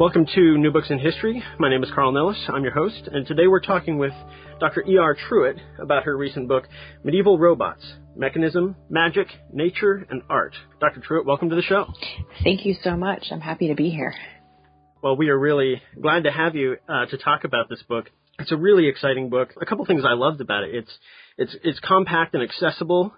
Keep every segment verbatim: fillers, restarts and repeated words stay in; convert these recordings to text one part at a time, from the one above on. Welcome to New Books in History. My name is Carl Nellis. I'm your host, and today we're talking with Doctor E R. Truitt about her recent book, Medieval Robots, Mechanism, Magic, Nature, and Art. Doctor Truitt, welcome to the show. Thank you so much. I'm happy to be here. Well, we are really glad to have you uh, to talk about this book. It's a really exciting book. A couple things I loved about it. It's it's it's compact and accessible,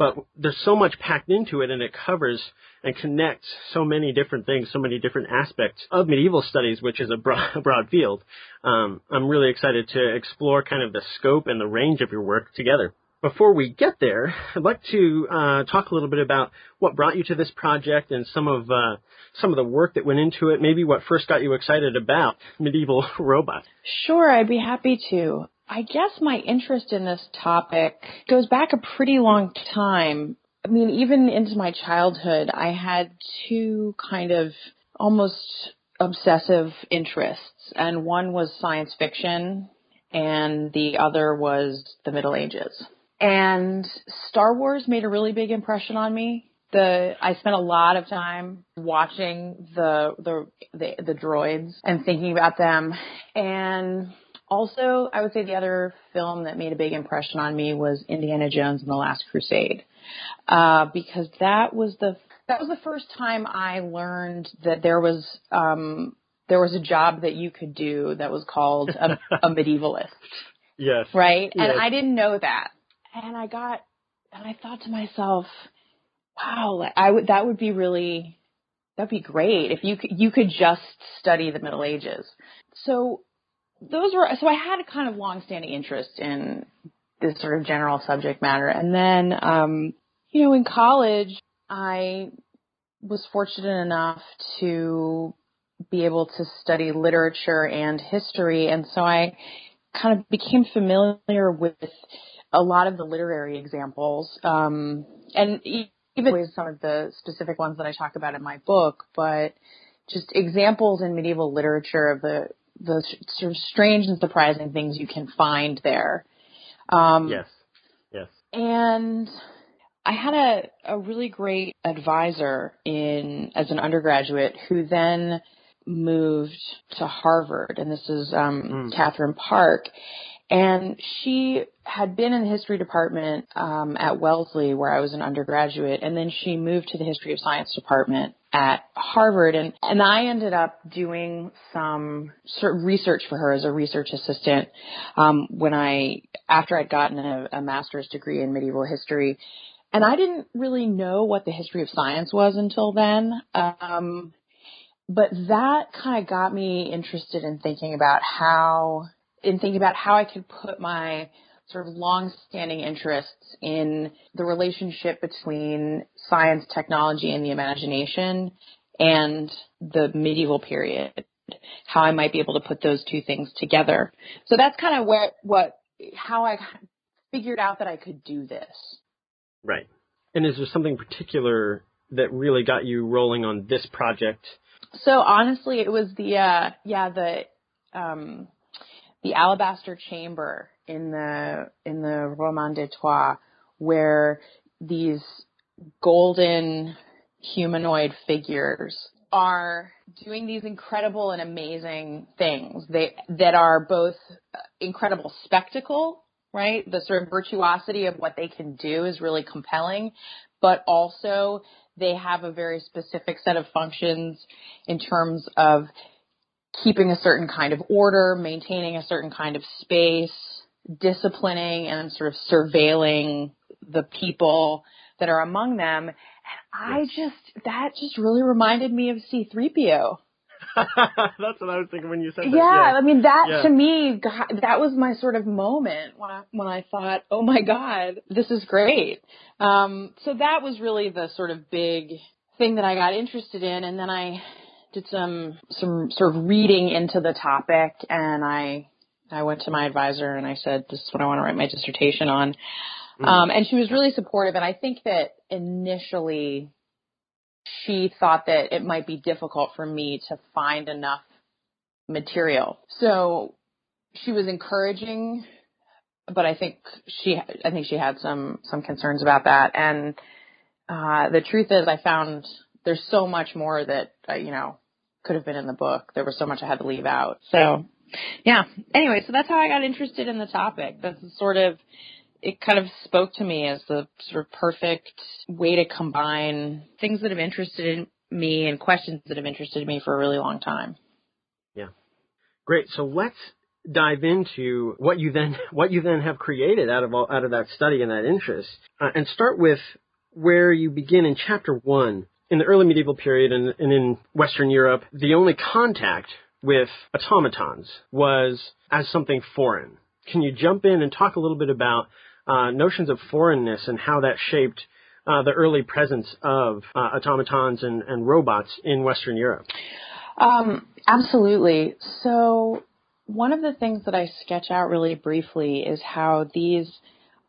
but there's so much packed into it, and it covers and connects so many different things, so many different aspects of medieval studies, which is a broad, broad field. Um, I'm really excited to explore kind of the scope and the range of your work together. Before we get there, I'd like to uh, talk a little bit about what brought you to this project and some of uh, some of the work that went into it, maybe what first got you excited about medieval robots. Sure, I'd be happy to. I guess my interest in this topic goes back a pretty long time. I mean, even into my childhood, I had two kind of almost obsessive interests, and one was science fiction, and the other was the Middle Ages. And Star Wars made a really big impression on me. The I spent a lot of time watching the the the, the droids and thinking about them, and also, I would say the other film that made a big impression on me was Indiana Jones and the Last Crusade, uh, because that was the that was the first time I learned that there was um, there was a job that you could do that was called a, a medievalist. Yes. Right? Yes. And I didn't know that, and I got and I thought to myself, wow, I would that would be really that'd be great if you could, you could just study the Middle Ages. So. Those were so I had a kind of long-standing interest in this sort of general subject matter, and then um, you know, in college, I was fortunate enough to be able to study literature and history, and so I kind of became familiar with a lot of the literary examples, um, and even with some of the specific ones that I talk about in my book, but just examples in medieval literature of the the sort of strange and surprising things you can find there. Um, yes, yes. And I had a, a really great advisor in as an undergraduate who then moved to Harvard, and this is um, mm. Catherine Park. And she had been in the history department um, at Wellesley, where I was an undergraduate, and then she moved to the history of science department at Harvard. And, and I ended up doing some sort of research for her as a research assistant um, when I, after I'd gotten a, a master's degree in medieval history. And I didn't really know what the history of science was until then. Um, but that kind of got me interested in thinking about how... in thinking about how I could put my sort of long-standing interests in the relationship between science, technology, and the imagination and the medieval period, how I might be able to put those two things together. So that's kind of where, what, how I figured out that I could do this. Right. And is there something particular that really got you rolling on this project? So honestly, it was the, uh, yeah, the, um, the alabaster chamber in the in the Roman de Troyes, where these golden humanoid figures are doing these incredible and amazing things. They that are both incredible spectacle, right? The sort of virtuosity of what they can do is really compelling, but also they have a very specific set of functions in terms of keeping a certain kind of order, maintaining a certain kind of space, disciplining and sort of surveilling the people that are among them. And I yes. just, that just really reminded me of C three P O. That's what I was thinking when you said that. Yeah, yeah. I mean, that yeah. to me, God, that was my sort of moment when I, when I thought, oh my God, this is great. Um, so that was really the sort of big thing that I got interested in, and then I did some some sort of reading into the topic, and I I went to my advisor and I said, this is what I want to write my dissertation on. Mm. Um, and she was really supportive, and I think that initially she thought that it might be difficult for me to find enough material. So she was encouraging, but I think she I think she had some some concerns about that. And uh, the truth is, I found there's so much more that uh, you know could have been in the book. There was so much I had to leave out. So yeah. Anyway, so that's how I got interested in the topic. That's sort of it kind of spoke to me as the sort of perfect way to combine things that have interested me and questions that have interested me for a really long time. Yeah. Great. So let's dive into what you then what you then have created out of all, out of that study and that interest, uh, and start with where you begin in chapter one. In the early medieval period and, and in Western Europe, the only contact with automatons was as something foreign. Can you jump in and talk a little bit about uh, notions of foreignness and how that shaped uh, the early presence of uh, automatons and, and robots in Western Europe? Um, absolutely. So one of the things that I sketch out really briefly is how these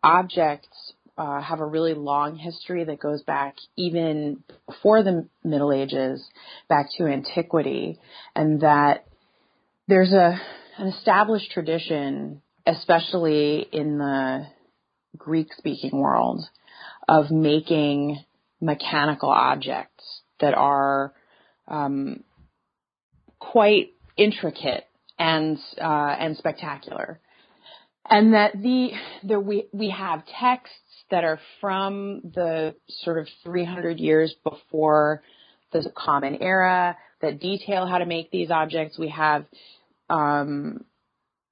objects uh, have a really long history that goes back even before the Middle Ages, back to antiquity, and that there's a an established tradition, especially in the Greek-speaking world, of making mechanical objects that are um, quite intricate and uh, and spectacular, and that the the we we have texts that are from the sort of three hundred years before the Common Era that detail how to make these objects. We have um,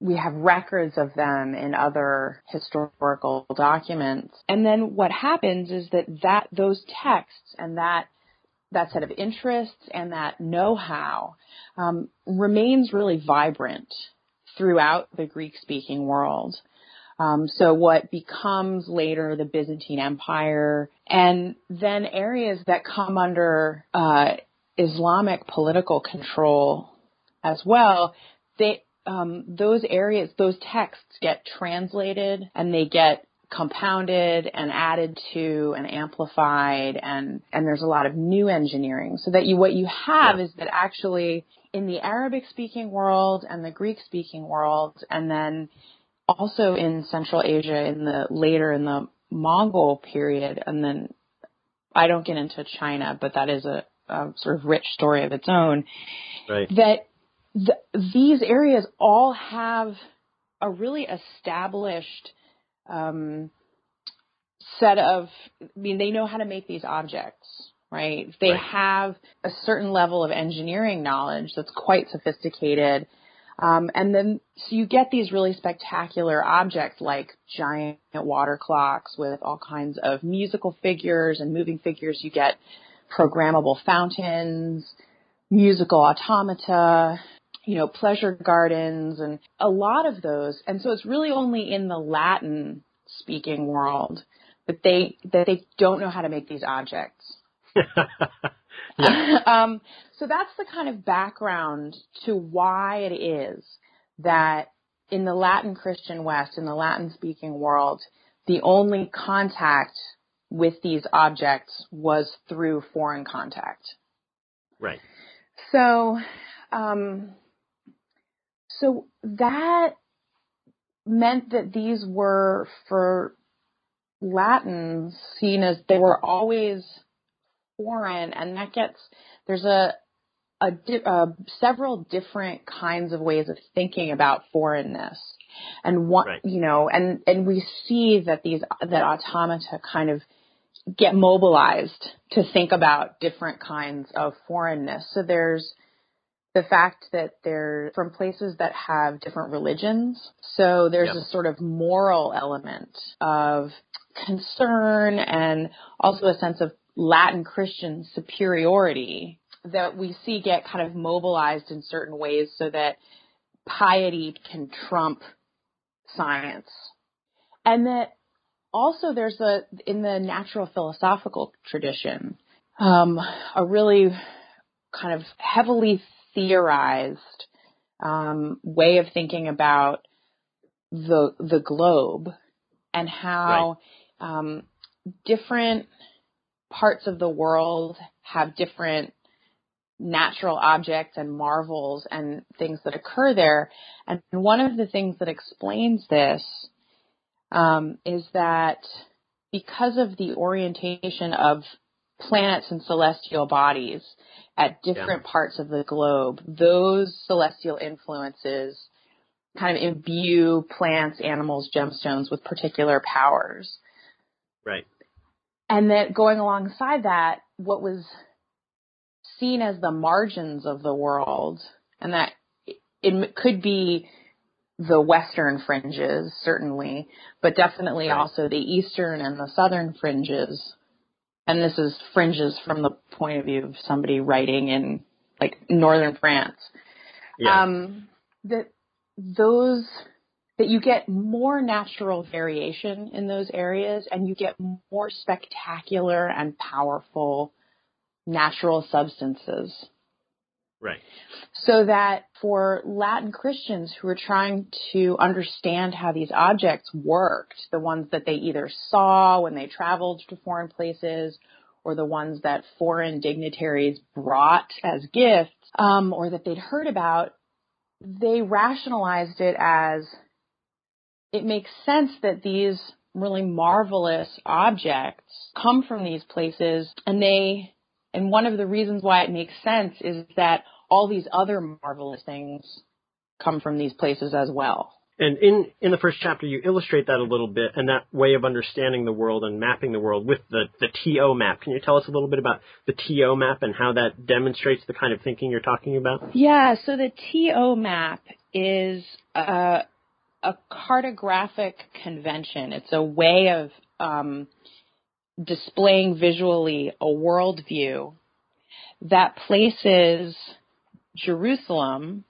we have records of them in other historical documents, and then what happens is that, that those texts and that that set of interests and that know-how um, remains really vibrant throughout the Greek-speaking world. Um, so what becomes later the Byzantine Empire, and then areas that come under uh, Islamic political control as well, they, um, those areas, those texts get translated and they get compounded and added to and amplified, and, and there's a lot of new engineering. So that you what you have yeah. is that actually in the Arabic-speaking world and the Greek-speaking world, and then also in Central Asia in the later in the Mongol period, and then I don't get into China, but that is a, a sort of rich story of its own. Right. That the, these areas all have a really established Um, set of, I mean, they know how to make these objects, right? They right. have a certain level of engineering knowledge that's quite sophisticated. Um, and then, so you get these really spectacular objects like giant water clocks with all kinds of musical figures and moving figures. You get programmable fountains, musical automata, you know, pleasure gardens, and a lot of those. And so it's really only in the Latin speaking world that they, that they don't know how to make these objects. yeah. um, so that's the kind of background to why it is that in the Latin Christian West, in the Latin speaking world, the only contact with these objects was through foreign contact. Right. So, um, So that meant that these were, for Latins, seen as they were always foreign, and that gets – there's a, a di- uh, several different kinds of ways of thinking about foreignness. And, one, right. you know, and, and we see that these – that automata kind of get mobilized to think about different kinds of foreignness. So there's – the fact that they're from places that have different religions. So there's yep. a sort of moral element of concern and also a sense of Latin Christian superiority that we see get kind of mobilized in certain ways so that piety can trump science. And that also there's a, in the natural philosophical tradition, um, a really kind of heavily theorized um, way of thinking about the the globe and how right. um, different parts of the world have different natural objects and marvels and things that occur there. And one of the things that explains this um, is that because of the orientation of planets and celestial bodies at different yeah. parts of the globe, those celestial influences kind of imbue plants, animals, gemstones with particular powers. Right. And then going alongside that, what was seen as the margins of the world, and that it could be the western fringes, certainly, but definitely right. also the eastern and the southern fringes. And this is fringes from the point of view of somebody writing in, like, northern France. Yeah. Um, that those, that you get more natural variation in those areas, and you get more spectacular and powerful natural substances. Right. So that for Latin Christians who were trying to understand how these objects worked, the ones that they either saw when they traveled to foreign places, or the ones that foreign dignitaries brought as gifts, um, or that they'd heard about, they rationalized it as, it makes sense that these really marvelous objects come from these places, and they and one of the reasons why it makes sense is that all these other marvelous things come from these places as well. And in, in the first chapter, you illustrate that a little bit, and that way of understanding the world and mapping the world with the, the T O map. Can you tell us a little bit about the T O map and how that demonstrates the kind of thinking you're talking about? Yeah, so the T O map is a, a cartographic convention. It's a way of um, displaying visually a worldview that places Jerusalem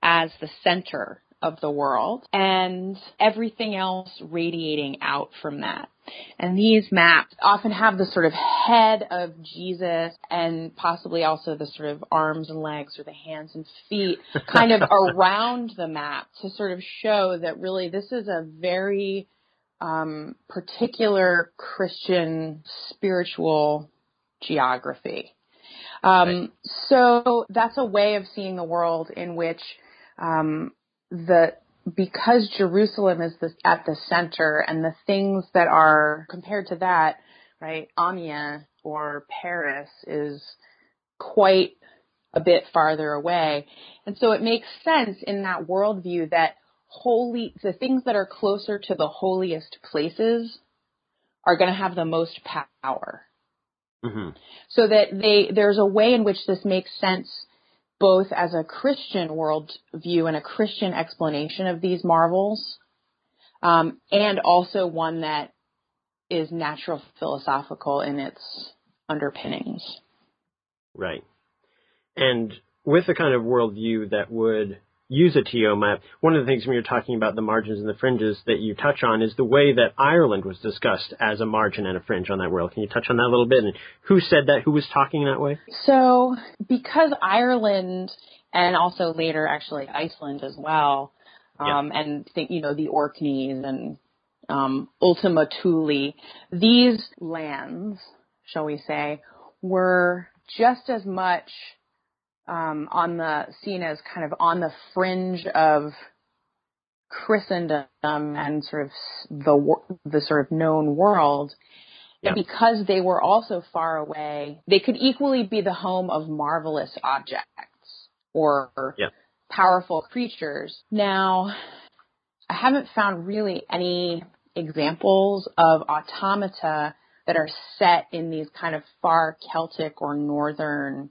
as the center of the world and everything else radiating out from that. And these maps often have the sort of head of Jesus and possibly also the sort of arms and legs or the hands and feet kind of around the map to sort of show that really this is a very Um, particular Christian spiritual geography. Um, right. So that's a way of seeing the world in which um, the because Jerusalem is the, at the center, and the things that are compared to that, right, Amiens or Paris is quite a bit farther away. And so it makes sense in that worldview that holy, the things that are closer to the holiest places are going to have the most power. Mm-hmm. So that they, there's a way in which this makes sense both as a Christian world view and a Christian explanation of these marvels, um, and also one that is natural philosophical in its underpinnings. Right. And with the kind of worldview that would use a T O map, one of the things when you're talking about the margins and the fringes that you touch on is the way that Ireland was discussed as a margin and a fringe on that world. Can you touch on that a little bit? And who said that? Who was talking that way? So because Ireland, and also later actually Iceland as well, um, yeah. and think, you know, the Orkneys and um, Ultima Thule, these lands, shall we say, were just as much Um, on the seen as kind of on the fringe of Christendom and sort of the the sort of known world, yeah. because they were also far away. They could equally be the home of marvelous objects or yeah. powerful creatures. Now, I haven't found really any examples of automata that are set in these kind of far Celtic or northern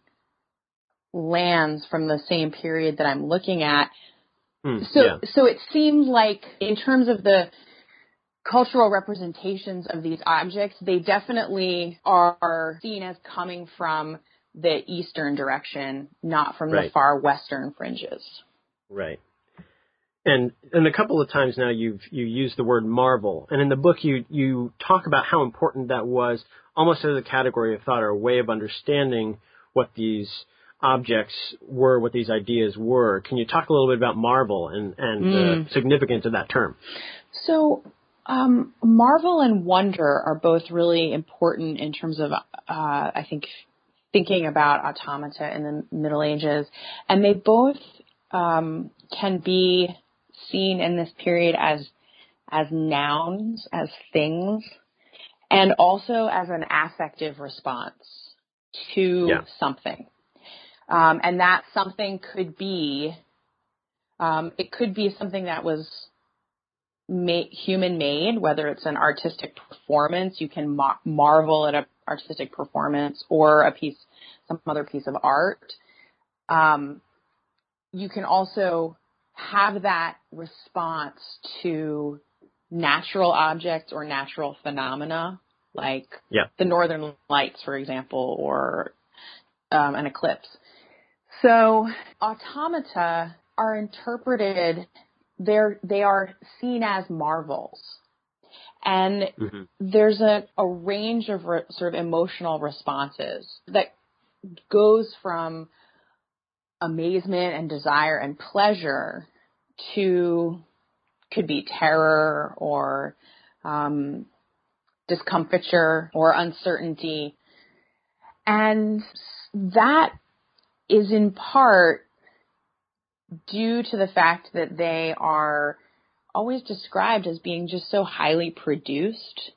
lands from the same period that I'm looking at. Mm, so yeah. so it seems like in terms of the cultural representations of these objects, they definitely are seen as coming from the eastern direction, not from right. the far western fringes. Right. And and a couple of times now you've you used the word marvel, and in the book you you talk about how important that was, almost as a category of thought or a way of understanding what these objects were, what these ideas were. Can you talk a little bit about marvel and and mm. the significance of that term? So um, marvel and wonder are both really important in terms of uh, I think thinking about automata in the Middle Ages, and they both um, can be seen in this period as as nouns, as things, and also as an affective response to yeah. something. Um, and that something could be, um, it could be something that was ma- human-made, whether it's an artistic performance. You can ma- marvel at an artistic performance or a piece, some other piece of art. Um, you can also have that response to natural objects or natural phenomena, like yeah. the Northern Lights, for example, or um, an eclipse. So automata are interpreted, they're, they are seen as marvels. And mm-hmm. there's a, a range of re, sort of emotional responses that goes from amazement and desire and pleasure to could be terror or um, discomfiture or uncertainty. And that is in part due to the fact that they are always described as being just so highly produced.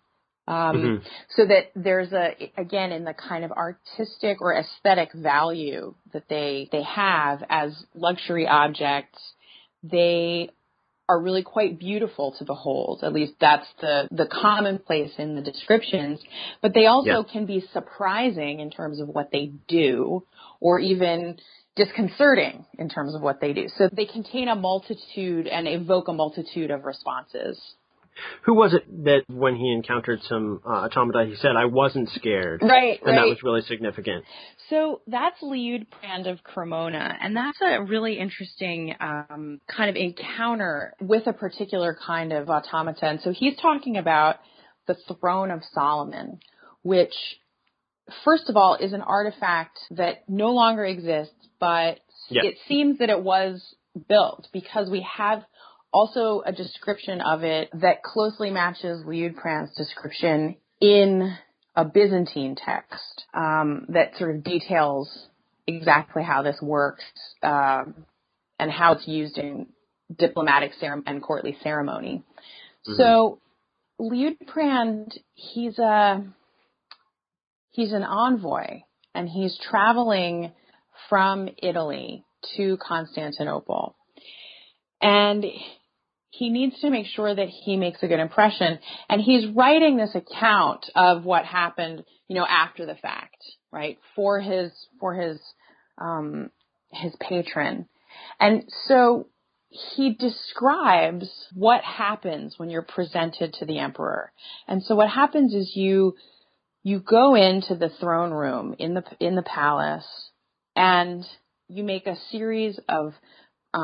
Um, mm-hmm. So that there's a, again, in the kind of artistic or aesthetic value that they, they have as luxury objects, they are really quite beautiful to behold. At least that's the, the commonplace in the descriptions. But they also yeah. can be surprising in terms of what they do, or even disconcerting in terms of what they do. So they contain a multitude and evoke a multitude of responses. Who was it that when he encountered some uh, automata, he said, "I wasn't scared"? Right, and right. that was really significant. So that's Liudprand of Cremona, and that's a really interesting um, kind of encounter with a particular kind of automata. And so he's talking about the Throne of Solomon, which, first of all, is an artifact that no longer exists, but yeah. it seems that it was built, because we have also a description of it that closely matches Liutprand's description in a Byzantine text um, that sort of details exactly how this works um, and how it's used in diplomatic cere- and courtly ceremony. Mm-hmm. So Liutprand, he's a he's an envoy, and he's traveling from Italy to Constantinople, and he needs to make sure that he makes a good impression. And he's writing this account of what happened, you know, after the fact, right, for his for his um, his patron. And so he describes what happens when you're presented to the emperor. And so what happens is you you go into the throne room in the in the palace, and you make a series of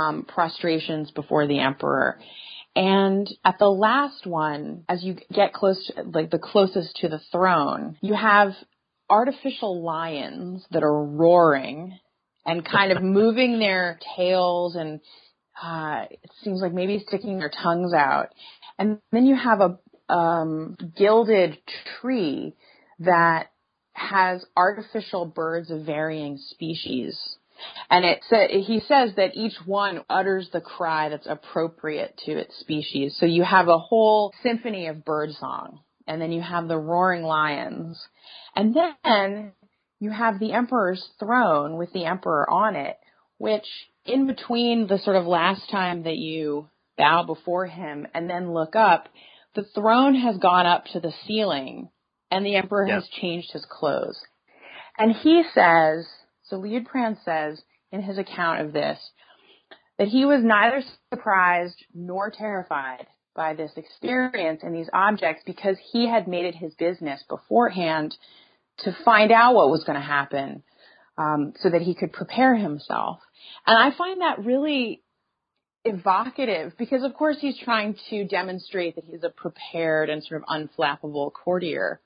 Um, prostrations before the emperor. And at the last one, as you get close to, like the closest to the throne, you have artificial lions that are roaring and kind of moving their tails, and uh, it seems like maybe sticking their tongues out. And then you have a um, gilded tree that has artificial birds of varying species. And it said, he says that each one utters the cry that's appropriate to its species. So you have a whole symphony of birdsong, and then you have the roaring lions, and then you have the emperor's throne with the emperor on it, which in between the sort of last time that you bow before him and then look up, the throne has gone up to the ceiling, and the emperor yep. has changed his clothes. And he says... So Liutprand says in his account of this that he was neither surprised nor terrified by this experience and these objects, because he had made it his business beforehand to find out what was going to happen um, so that he could prepare himself. And I find that really evocative because, of course, he's trying to demonstrate that he's a prepared and sort of unflappable courtier.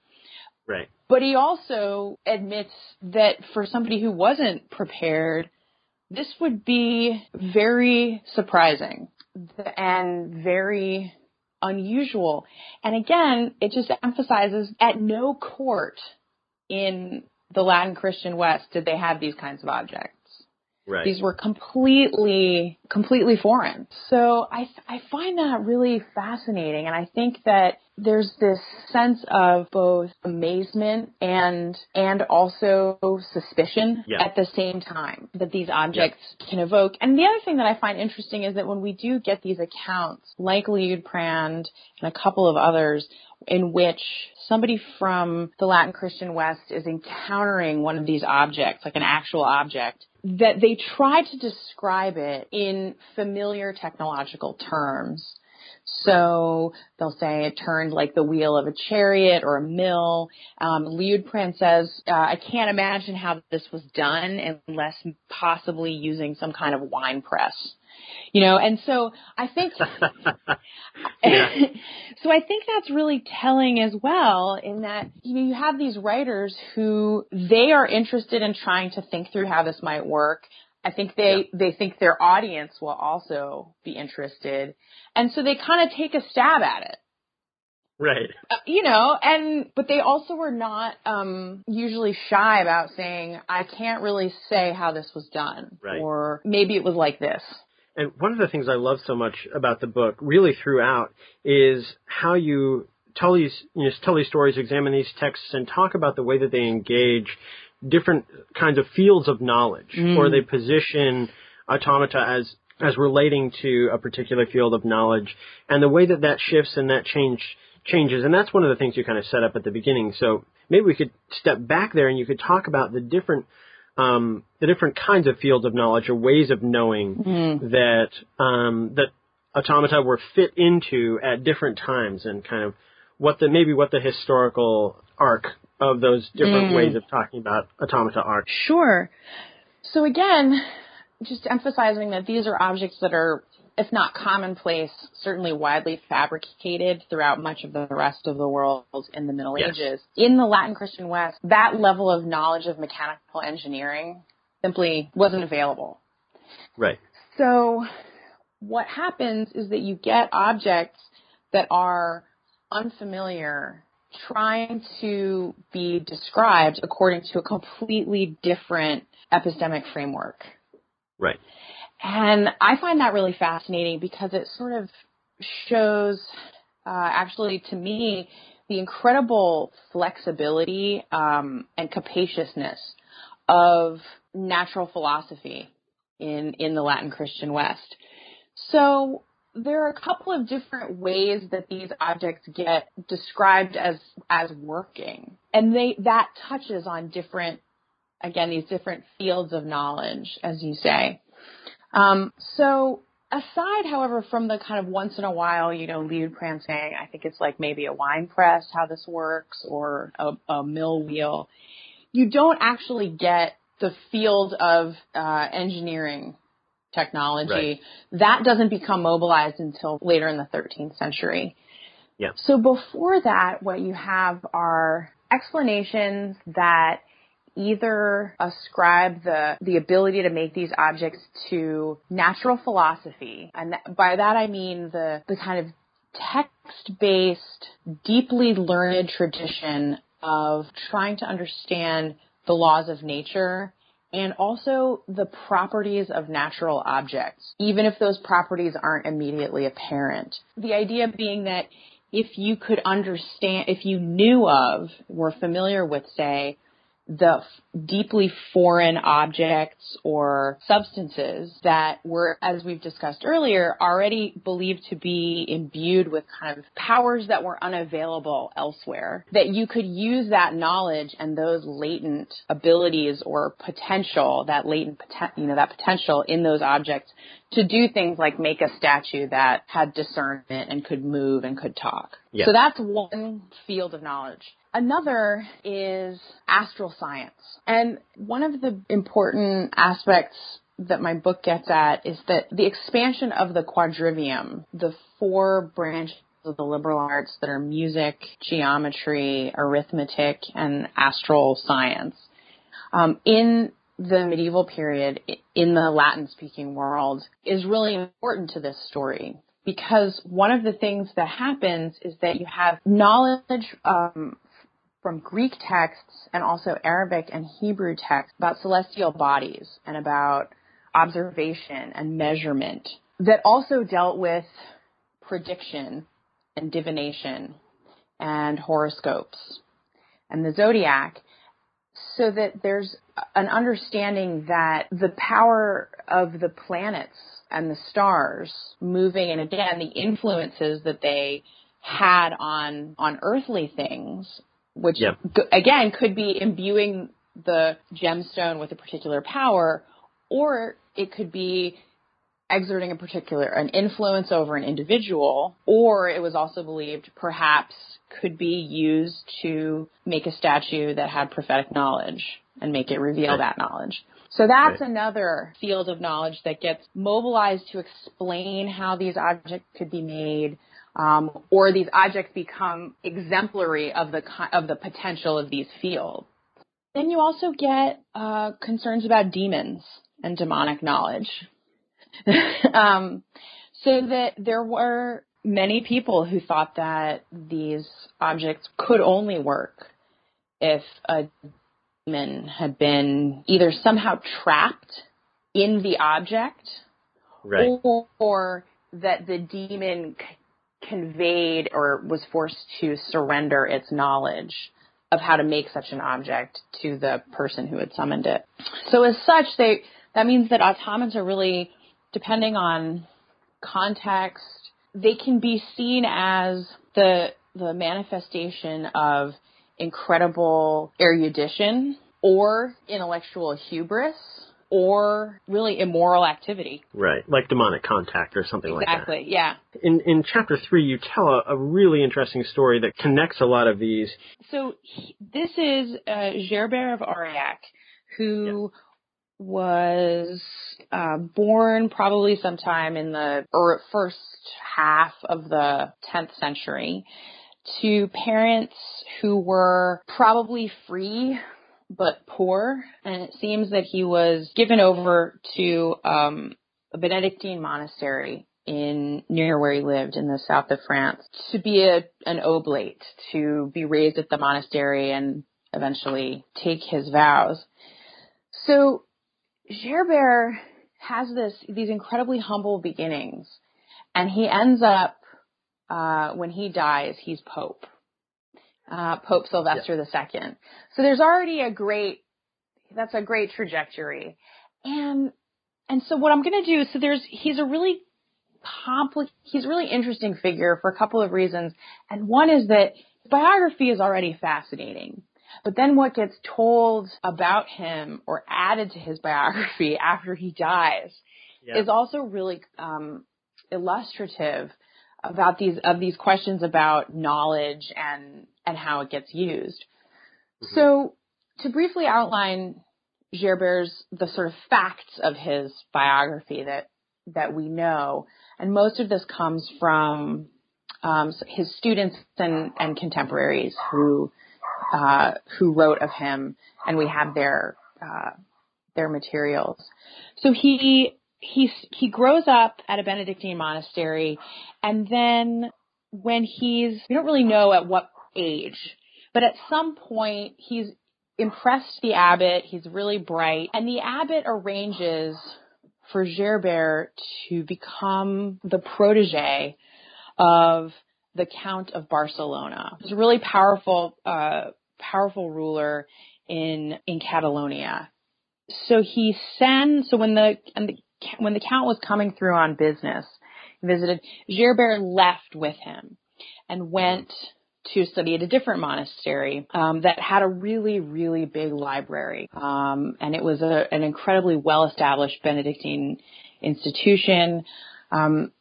Right. But he also admits that for somebody who wasn't prepared, this would be very surprising and very unusual. And again, it just emphasizes at no court in the Latin Christian West did they have these kinds of objects. Right. These were completely, completely foreign. So I, I find that really fascinating. And I think that there's this sense of both amazement and and also suspicion yeah. at the same time that these objects yeah. can evoke. And the other thing that I find interesting is that when we do get these accounts, like Liudprand and a couple of others, in which somebody from the Latin Christian West is encountering one of these objects, like an actual object, that they try to describe it in familiar technological terms. So they'll say it turned like the wheel of a chariot or a mill. Um, Liudprand says, uh, I can't imagine how this was done unless possibly using some kind of wine press. You know, and so I think yeah. so I think that's really telling as well, in that you know, you have these writers who they are interested in trying to think through how this might work. I think they, yeah. they think their audience will also be interested. And so they kind of take a stab at it. Right. Uh, you know, and but they also were not um, usually shy about saying, I can't really say how this was done. Right. Or maybe it was like this. And one of the things I love so much about the book, really throughout, is how you tell these, you know, tell these stories, examine these texts, and talk about the way that they engage different kinds of fields of knowledge, mm. or they position automata as as relating to a particular field of knowledge, and the way that that shifts and that change changes. And that's one of the things you kind of set up at the beginning. So maybe we could step back there and you could talk about the different Um, the different kinds of fields of knowledge or ways of knowing mm. that um, that automata were fit into at different times, and kind of what the maybe what the historical arc of those different mm. ways of talking about automata are. Sure. So again, just emphasizing that these are objects that are, if not commonplace, certainly widely fabricated throughout much of the rest of the world in the Middle yes. Ages. In the Latin Christian West, that level of knowledge of mechanical engineering simply wasn't available. Right. So what happens is that you get objects that are unfamiliar trying to be described according to a completely different epistemic framework. Right. And I find that really fascinating because it sort of shows, uh, actually, to me, the incredible flexibility um, and capaciousness of natural philosophy in, in the Latin Christian West. So there are a couple of different ways that these objects get described as as working, and they that touches on different, again, these different fields of knowledge, as you say. Um, so aside, however, from the kind of once in a while, you know, Liudprand saying, I think it's like maybe a wine press, how this works, or a, a mill wheel, you don't actually get the field of uh, engineering technology. Right. That doesn't become mobilized until later in the thirteenth century. Yeah. So before that, what you have are explanations that either ascribe the, the ability to make these objects to natural philosophy. And th- by that I mean the, the kind of text-based, deeply learned tradition of trying to understand the laws of nature and also the properties of natural objects, even if those properties aren't immediately apparent. The idea being that if you could understand, if you knew of, were familiar with, say, the f- deeply foreign objects or substances that were, as we've discussed earlier, already believed to be imbued with kind of powers that were unavailable elsewhere, that you could use that knowledge and those latent abilities or potential, that latent, poten- you know, that potential in those objects to do things like make a statue that had discernment and could move and could talk. Yeah. So that's one field of knowledge. Another is astral science. And one of the important aspects that my book gets at is that the expansion of the quadrivium, the four branches of the liberal arts that are music, geometry, arithmetic, and astral science, um, in the medieval period in the Latin-speaking world is really important to this story. Because one of the things that happens is that you have knowledge um, from Greek texts and also Arabic and Hebrew texts about celestial bodies and about observation and measurement that also dealt with prediction and divination and horoscopes and the zodiac, so that there's an understanding that the power of the planets and the stars moving, and again, the influences that they had on on earthly things, which, yep. g- again, could be imbuing the gemstone with a particular power, or it could be exerting a particular, an influence over an individual, or it was also believed perhaps could be used to make a statue that had prophetic knowledge and make it reveal right. that knowledge. So that's right. another field of knowledge that gets mobilized to explain how these objects could be made, um, or these objects become exemplary of the of the potential of these fields. Then you also get uh, concerns about demons and demonic knowledge. um, so that there were many people who thought that these objects could only work if a demon had been either somehow trapped in the object, right. or, or that the demon c- conveyed or was forced to surrender its knowledge of how to make such an object to the person who had summoned it. So as such, they that means that automata really, depending on context, they can be seen as the the manifestation of incredible erudition or intellectual hubris or really immoral activity. Right, like demonic contact or something exactly, like that. Exactly, yeah. In in chapter three, you tell a, a really interesting story that connects a lot of these. So he, this is uh, Gerbert of Ariac, who... Yeah. was uh, born probably sometime in the or first half of the tenth century to parents who were probably free but poor. And it seems that he was given over to um, a Benedictine monastery in near where he lived in the south of France to be a, an oblate, to be raised at the monastery and eventually take his vows. So Gerbert has this these incredibly humble beginnings, and he ends up, uh, when he dies, he's Pope, uh, Pope Sylvester yeah. the Second. So there's already a great, that's a great trajectory. And and so what I'm going to do, so there's, he's a really compli- he's a really interesting figure for a couple of reasons. And one is that his biography is already fascinating. But then what gets told about him or added to his biography after he dies yeah. is also really um, illustrative about these of these questions about knowledge and, and how it gets used. Mm-hmm. So to briefly outline Gerbert's, the sort of facts of his biography that, that we know, and most of this comes from um, his students and, and contemporaries who... Uh, who wrote of him, and we have their uh, their materials. So he he he grows up at a Benedictine monastery, and then when he's we don't really know at what age, but at some point he's impressed the abbot. He's really bright, and the abbot arranges for Gerbert to become the protege of the Count of Barcelona. He's a really powerful, uh, powerful ruler in in Catalonia. So he sends. So when the, and the when the count was coming through on business, he visited. Gerbert left with him and went to study at a different monastery um, that had a really, really big library, um, and it was a, an incredibly well-established Benedictine institution. Um,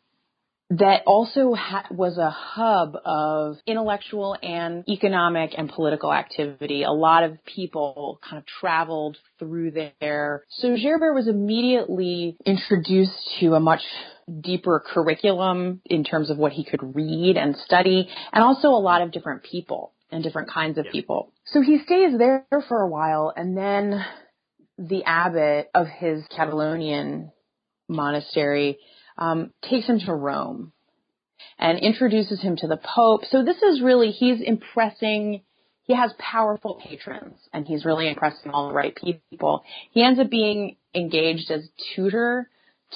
that also ha- was a hub of intellectual and economic and political activity. A lot of people kind of traveled through there. So Gerbert was immediately introduced to a much deeper curriculum in terms of what he could read and study, and also a lot of different people and different kinds of yeah. people. So he stays there for a while, and then the abbot of his Catalonian monastery Um, takes him to Rome and introduces him to the Pope. So this is really, he's impressing, he has powerful patrons, and he's really impressing all the right people. He ends up being engaged as tutor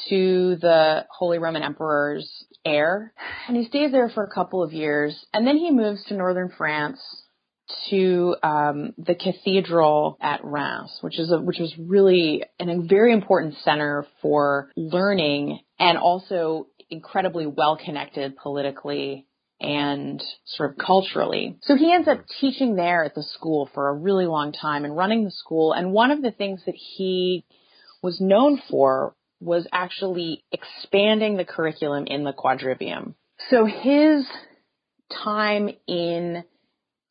to the Holy Roman Emperor's heir, and he stays there for a couple of years, and then he moves to northern France to um, the cathedral at Reims, which is a, which was really an, a very important center for learning, and also incredibly well-connected politically and sort of culturally. So he ends up teaching there at the school for a really long time and running the school. And one of the things that he was known for was actually expanding the curriculum in the quadrivium. So his time in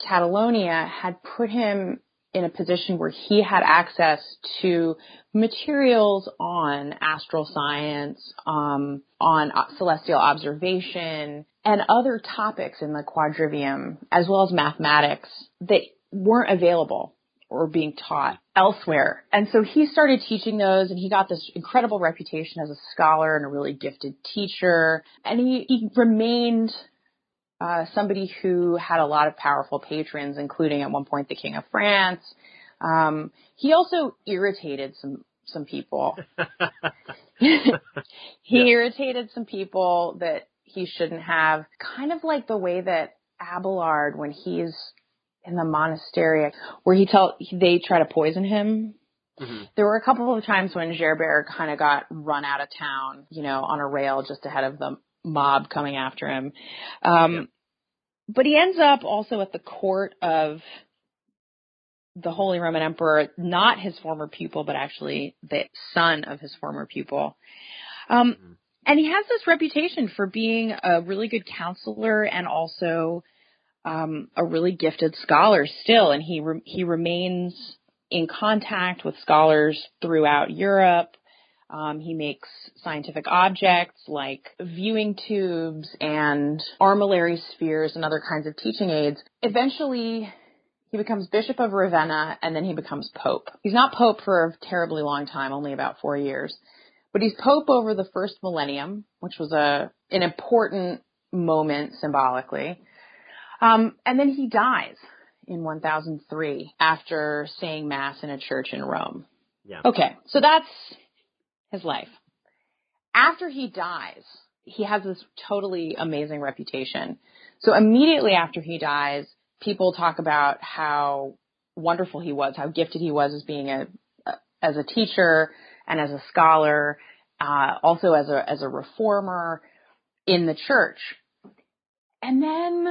Catalonia had put him in a position where he had access to materials on astral science, um, on celestial observation, and other topics in the quadrivium, as well as mathematics, that weren't available or being taught elsewhere. And so he started teaching those, and he got this incredible reputation as a scholar and a really gifted teacher. And he, he remained Uh, somebody who had a lot of powerful patrons, including at one point the King of France. Um, he also irritated some, some people. he yeah. irritated some people that he shouldn't have, kind of like the way that Abelard, when he's in the monastery, where he tell, they try to poison him. Mm-hmm. There were a couple of times when Gerbert kind of got run out of town, you know, on a rail just ahead of them. Mob coming after him. Um, yeah. But he ends up also at the court of the Holy Roman Emperor, not his former pupil, but actually the son of his former pupil. Um, mm-hmm. And he has this reputation for being a really good counselor and also um, a really gifted scholar still. And he re- he remains in contact with scholars throughout Europe. Um, he makes scientific objects like viewing tubes and armillary spheres and other kinds of teaching aids. Eventually, he becomes Bishop of Ravenna, and then he becomes Pope. He's not Pope for a terribly long time, only about four years. But he's Pope over the first millennium, which was a an important moment symbolically. Um, and then he dies in one thousand three after saying Mass in a church in Rome. Yeah. Okay, so that's his life. After he dies, he has this totally amazing reputation. So immediately after he dies, people talk about how wonderful he was, how gifted he was as being a, as a teacher and as a scholar, uh, also as a, as a reformer in the church. And then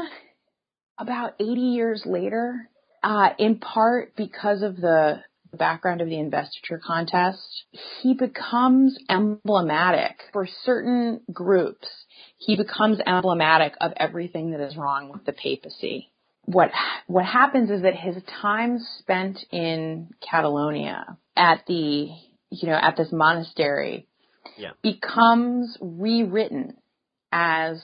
about eighty years later, uh, in part because of the background of the investiture contest, he becomes emblematic for certain groups. He becomes emblematic of everything that is wrong with the papacy. What what happens is that his time spent in Catalonia at the, you know, at this monastery yeah. becomes rewritten as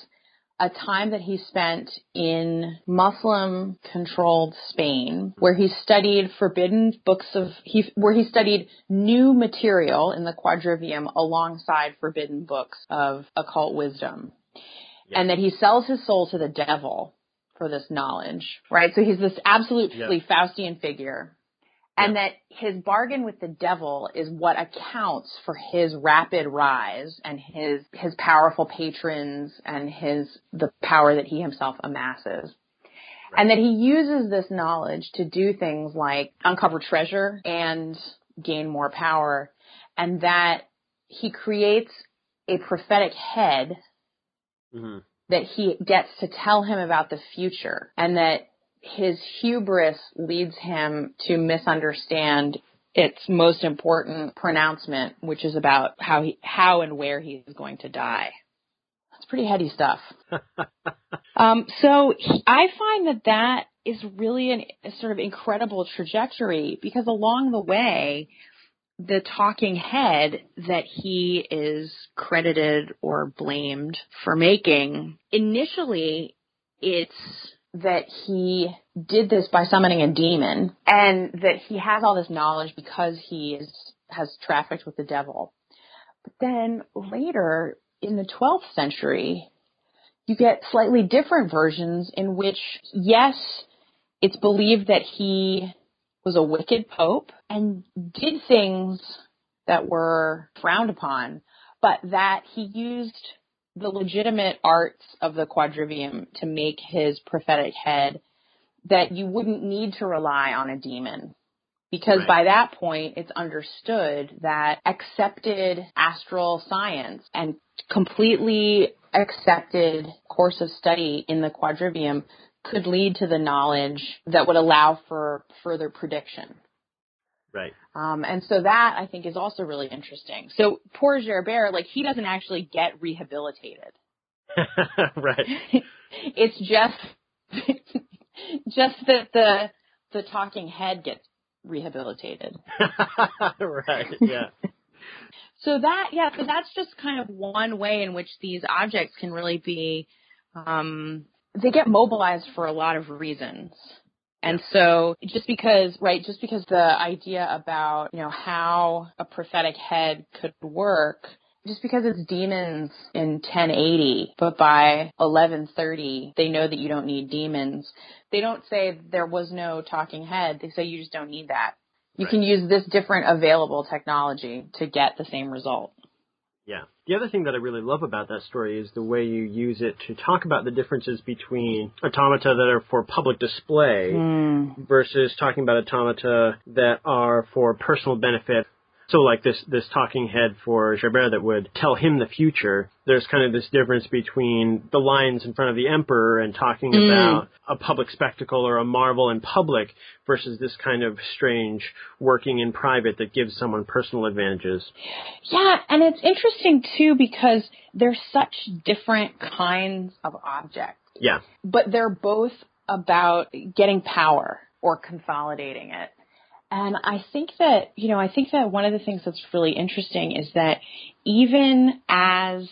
a time that he spent in Muslim-controlled Spain, where he studied forbidden books of, he, where he studied new material in the quadrivium alongside forbidden books of occult wisdom, yeah. and that he sells his soul to the devil for this knowledge, right? So he's this absolutely yeah. Faustian figure, and yeah. that his bargain with the devil is what accounts for his rapid rise and his his powerful patrons and his the power that he himself amasses. Right. And that he uses this knowledge to do things like uncover treasure and gain more power, and that he creates a prophetic head mm-hmm. that he gets to tell him about the future, and that his hubris leads him to misunderstand its most important pronouncement, which is about how he, how and where he is going to die. It's pretty heady stuff. um, so he, I find that that is really an, a sort of incredible trajectory, because along the way, the talking head that he is credited or blamed for making, initially it's that he did this by summoning a demon, and that he has all this knowledge because he is has trafficked with the devil. But then later in the twelfth century, you get slightly different versions in which, yes, it's believed that he was a wicked pope and did things that were frowned upon, but that he used the legitimate arts of the quadrivium to make his prophetic head, that you wouldn't need to rely on a demon. Because right. by that point, it's understood that accepted astral science and completely accepted course of study in the quadrivium could lead to the knowledge that would allow for further prediction. Right. Um, and so that, I think, is also really interesting. So poor Gerbert, like, he doesn't actually get rehabilitated. Right. It's just just that the the talking head gets rehabilitated. Right, yeah. So that, yeah, so that's just kind of one way in which these objects can really be um, they get mobilized for a lot of reasons. And so just because, right, just because the idea about, you know, how a prophetic head could work, just because it's demons in ten eighty, but by eleven thirty, they know that you don't need demons. They don't say there was no talking head. They say you just don't need that. You right. can use this different available technology to get the same result. Yeah. The other thing that I really love about that story is the way you use it to talk about the differences between automata that are for public display mm. versus talking about automata that are for personal benefit. So like this, this talking head for Gerbert that would tell him the future, there's kind of this difference between the lines in front of the emperor and talking mm. about a public spectacle or a marvel in public versus this kind of strange working in private that gives someone personal advantages. Yeah, and it's interesting, too, because they're such different kinds of objects. Yeah. But they're both about getting power or consolidating it. And I think that, you know, I think that one of the things that's really interesting is that even as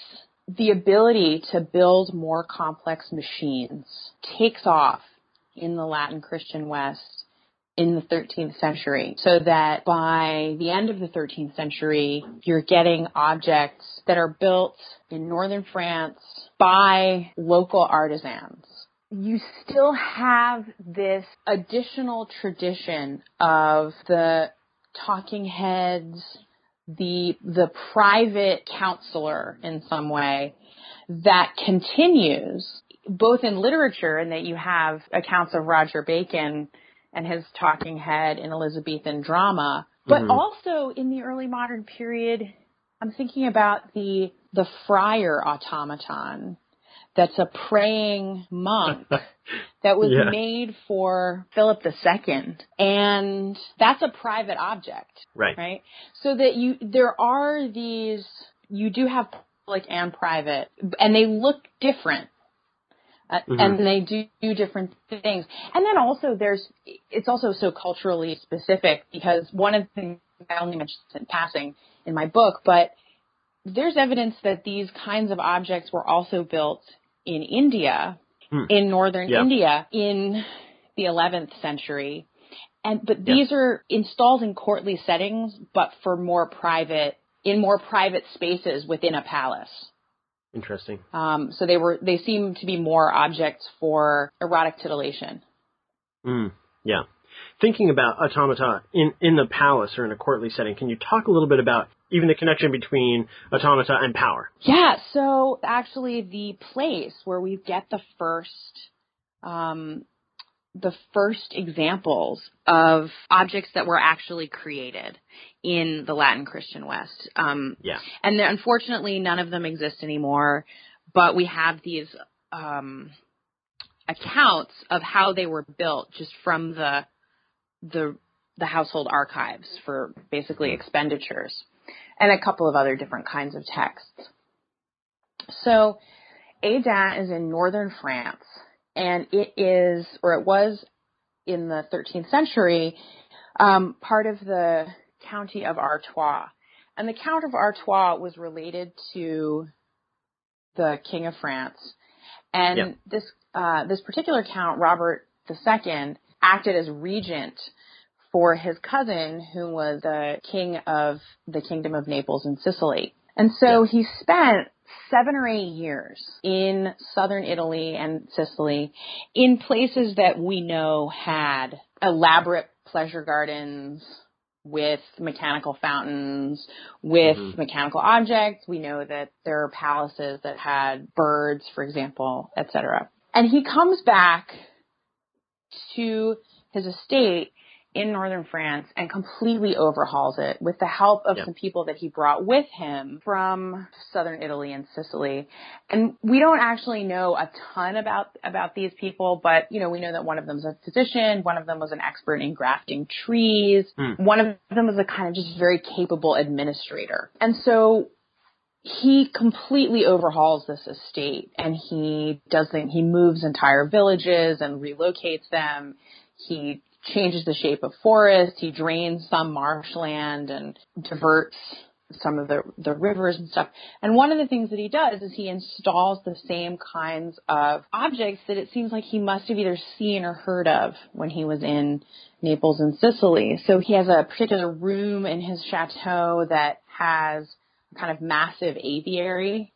the ability to build more complex machines takes off in the Latin Christian West in the thirteenth century, so that by the end of the thirteenth century, you're getting objects that are built in northern France by local artisans, you still have this additional tradition of the talking heads, the the private counselor in some way, that continues both in literature, and that you have accounts of Roger Bacon and his talking head in Elizabethan drama, but mm-hmm. also in the early modern period. I'm thinking about the the friar automaton. That's a praying monk that was yeah. made for Philip the Second. And that's a private object. Right. Right. So that you, there are these, you do have public and private, and they look different uh, mm-hmm. and they do, do different things. And then also there's, it's also so culturally specific, because one of the things I only mentioned in passing in my book, but there's evidence that these kinds of objects were also built in India, hmm. in northern yep. India, in the eleventh century. And but these yep. are installed in courtly settings, but for more private, in more private spaces within a palace. Interesting. Um, so they were they seem to be more objects for erotic titillation. Mm, yeah. Thinking about automata in, in the palace or in a courtly setting, can you talk a little bit about even the connection between automata and power? Yeah, so actually the place where we get the first um, the first examples of objects that were actually created in the Latin Christian West. Um, yeah. And there, unfortunately, none of them exist anymore, but we have these um, accounts of how they were built just from the the the household archives for basically expenditures. And a couple of other different kinds of texts. So Agen is in northern France, and it is, or it was in the thirteenth century, um, part of the county of Artois. And the Count of Artois was related to the King of France. And yep. this uh, this particular count, Robert the Second, acted as regent for his cousin, who was the king of the Kingdom of Naples and Sicily. And so yep. he spent seven or eight years in southern Italy and Sicily, in places that we know had elaborate pleasure gardens with mechanical fountains, with mm-hmm. mechanical objects. We know that there are palaces that had birds, for example, et cetera. And he comes back to his estate in northern France and completely overhauls it with the help of yep. some people that he brought with him from southern Italy and Sicily. And we don't actually know a ton about, about these people, but, you know, we know that one of them is a physician, one of them was an expert in grafting trees, hmm. one of them was a kind of just very capable administrator. And so he completely overhauls this estate, and he does things, he moves entire villages and relocates them. He changes the shape of forests. He drains some marshland and diverts some of the, the rivers and stuff. And one of the things that he does is he installs the same kinds of objects that it seems like he must have either seen or heard of when he was in Naples and Sicily. So he has a particular room in his chateau that has a kind of massive aviary.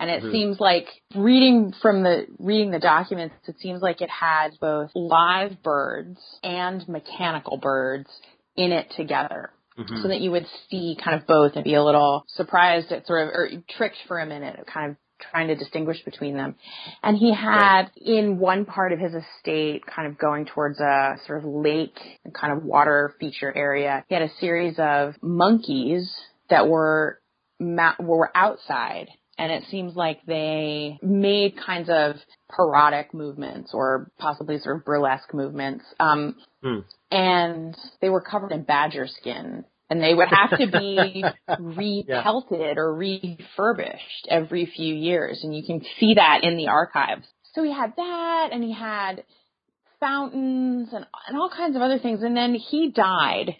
And it mm-hmm. seems like reading from the reading the documents, it seems like it had both live birds and mechanical birds in it together, mm-hmm. so that you would see kind of both and be a little surprised at sort of, or tricked for a minute, kind of trying to distinguish between them. And he had right. in one part of his estate, kind of going towards a sort of lake and kind of water feature area, he had a series of monkeys that were ma- were outside. And it seems like they made kinds of parodic movements or possibly sort of burlesque movements. Um, mm. And they were covered in badger skin. And they would have to be repelted yeah. or refurbished every few years. And you can see that in the archives. So he had that, and he had fountains and, and all kinds of other things. And then he died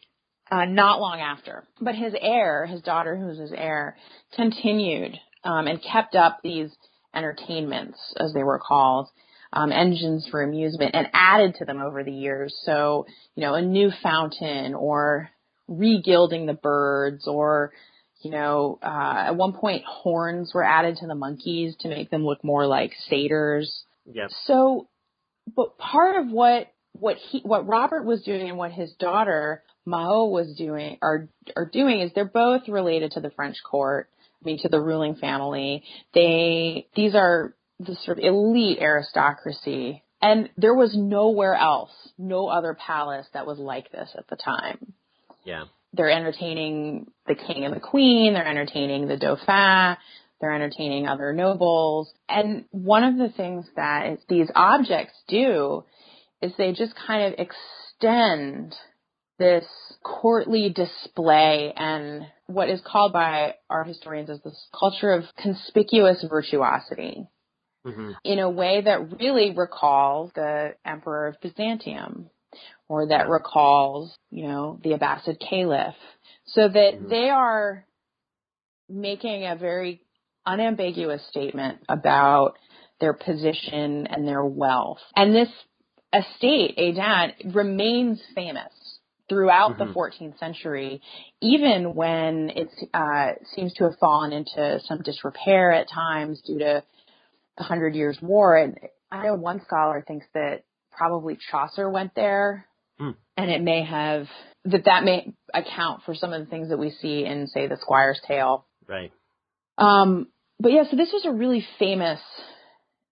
uh, not long after. But his heir, his daughter who was his heir, continued Um, and kept up these entertainments, as they were called, um, engines for amusement, and added to them over the years. So, you know, a new fountain, or regilding the birds, or, you know, uh, at one point horns were added to the monkeys to make them look more like satyrs. Yep. So, but part of what what he what Robert was doing and what his daughter Mao was doing are are doing is they're both related to the French court. I mean, to the ruling family. They, these are the sort of elite aristocracy. And there was nowhere else, no other palace that was like this at the time. Yeah. They're entertaining the king and the queen. They're entertaining the dauphin. They're entertaining other nobles. And one of the things that these objects do is they just kind of extend this courtly display and what is called by art historians as this culture of conspicuous virtuosity, mm-hmm. in a way that really recalls the Emperor of Byzantium, or that recalls, you know, the Abbasid Caliph, so that mm-hmm. they are making a very unambiguous statement about their position and their wealth. And this estate, Agen, remains famous throughout mm-hmm. the fourteenth century, even when it uh, seems to have fallen into some disrepair at times due to the Hundred Years' War. And I know one scholar thinks that probably Chaucer went there, mm. and it may have that that may account for some of the things that we see in, say, the Squire's Tale. Right. Um, but yeah, so this was a really famous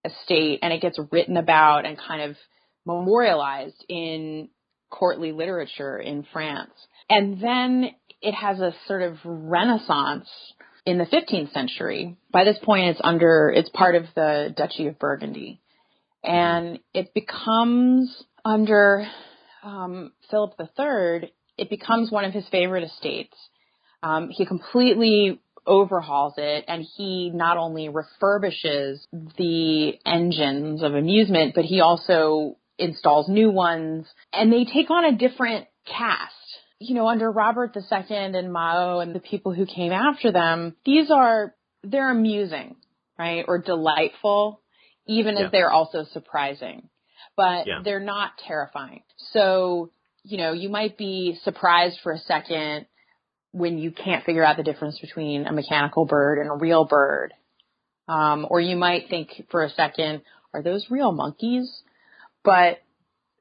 estate, and it gets written about and kind of memorialized in courtly literature in France. And then it has a sort of renaissance in the fifteenth century. By this point, it's under, it's part of the Duchy of Burgundy. And it becomes under um, Philip the Third, it becomes one of his favorite estates. Um, he completely overhauls it, and he not only refurbishes the engines of amusement, but he also installs new ones, and they take on a different cast. You know, under Robert the Second and Mao and the people who came after them, these are, they're amusing, right, or delightful, even yeah. as they're also surprising. But yeah. they're not terrifying. So, you know, you might be surprised for a second when you can't figure out the difference between a mechanical bird and a real bird. Um, or you might think for a second, are those real monkeys? But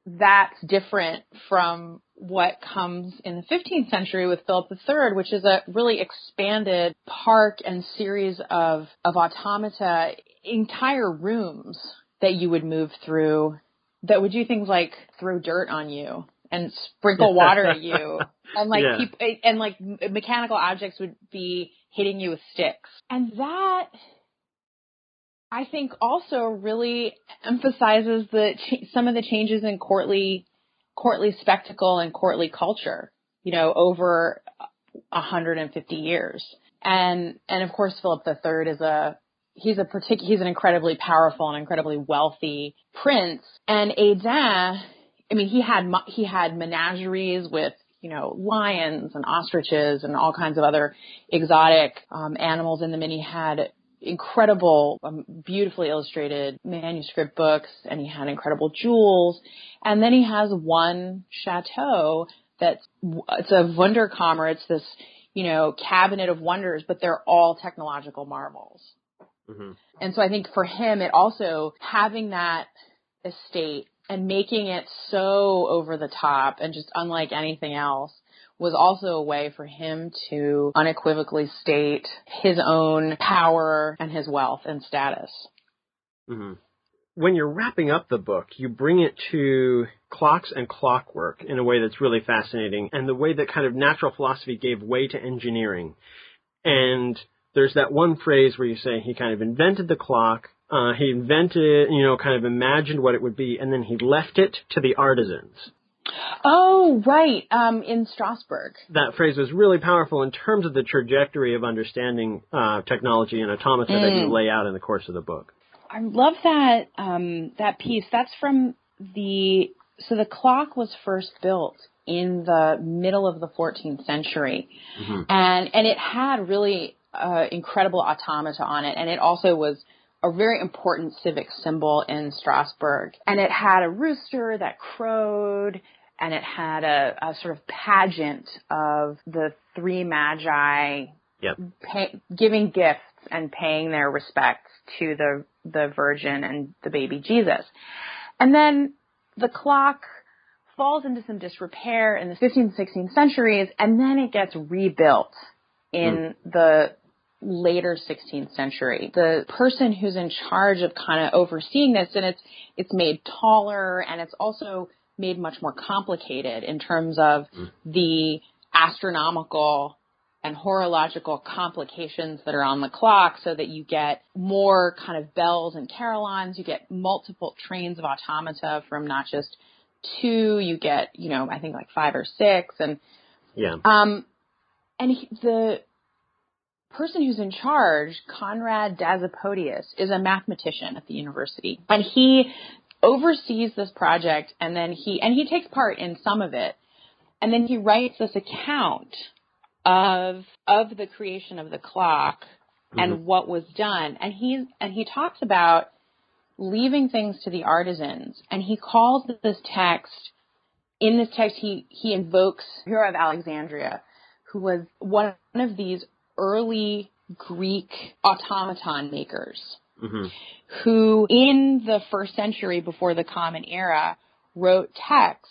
that's different from what comes in the fifteenth century with Philip the Third, which is a really expanded park and series of, of automata, entire rooms that you would move through that would do things like throw dirt on you and sprinkle water at you. And like, yeah. keep, and like mechanical objects would be hitting you with sticks. And that, I think, also really emphasizes the ch- some of the changes in courtly courtly spectacle and courtly culture, you know, over one hundred fifty years. And and of course, Philip the Third is a he's a partic- he's an incredibly powerful and incredibly wealthy prince. And Aidan, I mean, he had he had menageries with, you know, lions and ostriches and all kinds of other exotic um, animals, and then he had incredible, um, beautifully illustrated manuscript books, and he had incredible jewels. And then he has one chateau that's, it's a Wunderkammer. It's this, you know, cabinet of wonders, but they're all technological marvels. Mm-hmm. And so I think for him, it also having that estate and making it so over the top and just unlike anything else was also a way for him to unequivocally state his own power and his wealth and status. Mm-hmm. When you're wrapping up the book, you bring it to clocks and clockwork in a way that's really fascinating, and the way that kind of natural philosophy gave way to engineering. And there's that one phrase where you say he kind of invented the clock, uh, he invented, you know, kind of imagined what it would be, and then he left it to the artisans. Oh, right. Um, in Strasbourg. That phrase was really powerful in terms of the trajectory of understanding uh, technology and automata mm. that you lay out in the course of the book. I love that um, that piece. That's from the – so the clock was first built in the middle of the fourteenth century, mm-hmm. and, and it had really uh, incredible automata on it, and it also was – a very important civic symbol in Strasbourg. And it had a rooster that crowed, and it had a, a sort of pageant of the three magi yep. pay, giving gifts and paying their respects to the, the Virgin and the baby Jesus. And then the clock falls into some disrepair in the fifteenth, sixteenth centuries, and then it gets rebuilt in mm. the later sixteenth century. The person who's in charge of kind of overseeing this, and it's it's made taller, and it's also made much more complicated in terms of mm. the astronomical and horological complications that are on the clock, so that you get more kind of bells and carillons, you get multiple trains of automata from not just two, you get, you know, I think like five or six. And yeah. Um, and he, the person who's in charge, Conrad Dasipodius, is a mathematician at the university, and he oversees this project, and then he and he takes part in some of it, and then he writes this account of of the creation of the clock mm-hmm. and what was done, and he and he talks about leaving things to the artisans, and he calls this text in this text he he invokes Hero of Alexandria, who was one of these early Greek automaton makers mm-hmm. who in the first century before the Common Era wrote texts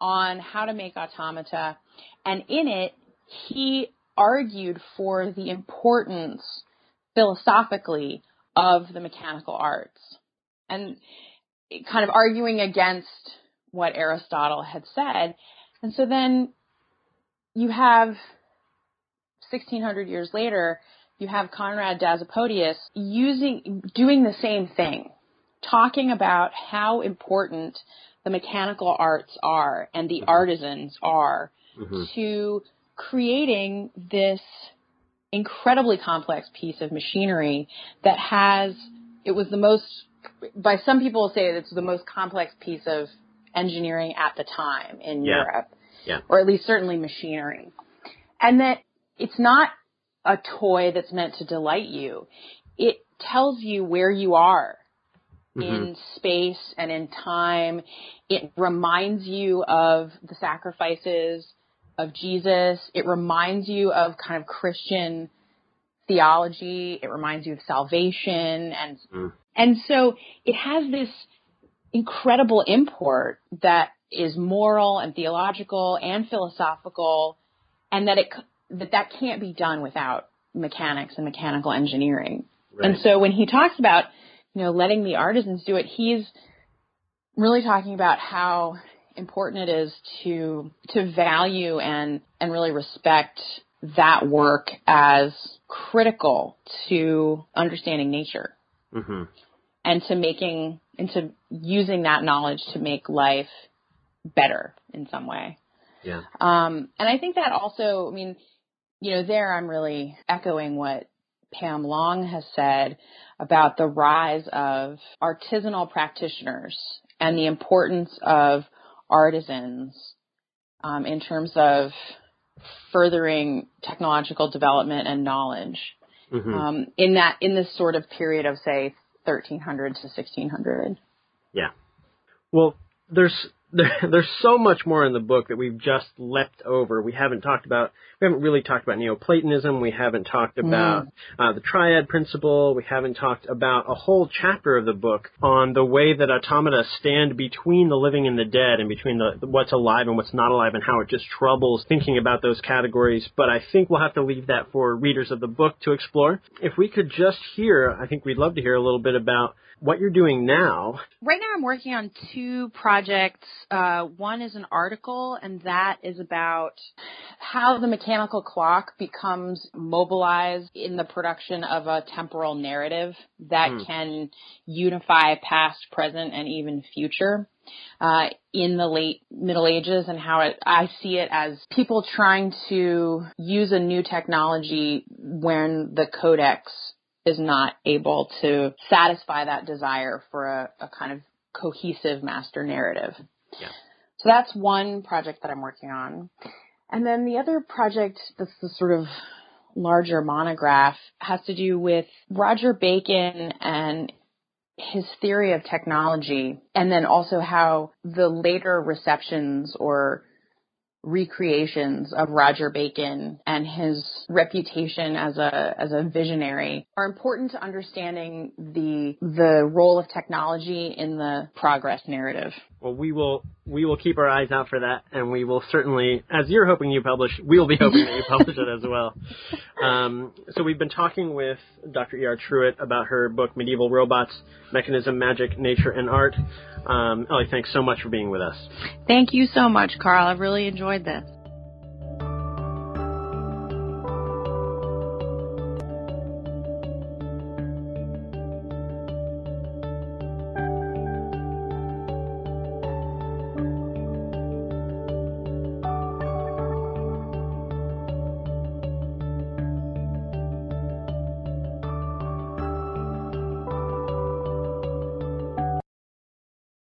on how to make automata. And in it, he argued for the importance philosophically of the mechanical arts, and kind of arguing against what Aristotle had said. And so then you have sixteen hundred years later, you have Conrad Dasipodius using, doing the same thing, talking about how important the mechanical arts are and the artisans are mm-hmm. to creating this incredibly complex piece of machinery that has, it was the most, by some people say it's the most complex piece of engineering at the time in yeah. Europe, yeah. or at least certainly machinery. And that it's not a toy that's meant to delight you. It tells you where you are mm-hmm. in space and in time. It reminds you of the sacrifices of Jesus. It reminds you of kind of Christian theology. It reminds you of salvation. And mm. and so it has this incredible import that is moral and theological and philosophical, and that it that that can't be done without mechanics and mechanical engineering. Right. And so when he talks about, you know, letting the artisans do it, he's really talking about how important it is to to value and and really respect that work as critical to understanding nature mm-hmm. and to making and to using that knowledge to make life better in some way. Yeah. Um, and I think that also, I mean, you know, there I'm really echoing what Pam Long has said about the rise of artisanal practitioners and the importance of artisans um, in terms of furthering technological development and knowledge mm-hmm. um, in that in this sort of period of, say, thirteen hundred to sixteen hundred. Yeah. Well, there's there, there's so much more in the book that we've just leapt over. We haven't talked about we haven't really talked about Neoplatonism. We haven't talked about mm. uh, the triad principle. We haven't talked about a whole chapter of the book on the way that automata stand between the living and the dead, and between the what's alive and what's not alive, and how it just troubles thinking about those categories. But I think we'll have to leave that for readers of the book to explore. If we could just hear, I think we'd love to hear a little bit about what you're doing now. Right now I'm working on two projects. Uh, one is an article, and that is about how the mechanical clock becomes mobilized in the production of a temporal narrative that mm. can unify past, present, and even future uh, in the late Middle Ages, and how it, I see it as people trying to use a new technology when the codex is not able to satisfy that desire for a, a kind of cohesive master narrative. Yeah. So that's one project that I'm working on. And then the other project that's the sort of larger monograph has to do with Roger Bacon and his theory of technology, and then also how the later receptions or recreations of Roger Bacon and his reputation as a as a visionary are important to understanding the the role of technology in the progress narrative. Well, we will we will keep our eyes out for that, and we will certainly, as you're hoping you publish, we'll be hoping that you publish it as well. Um, so we've been talking with Doctor E R. Truitt about her book, Medieval Robots, Mechanism, Magic, Nature, and Art. Um, Ellie, thanks so much for being with us. Thank you so much, Carl. I really enjoyed this.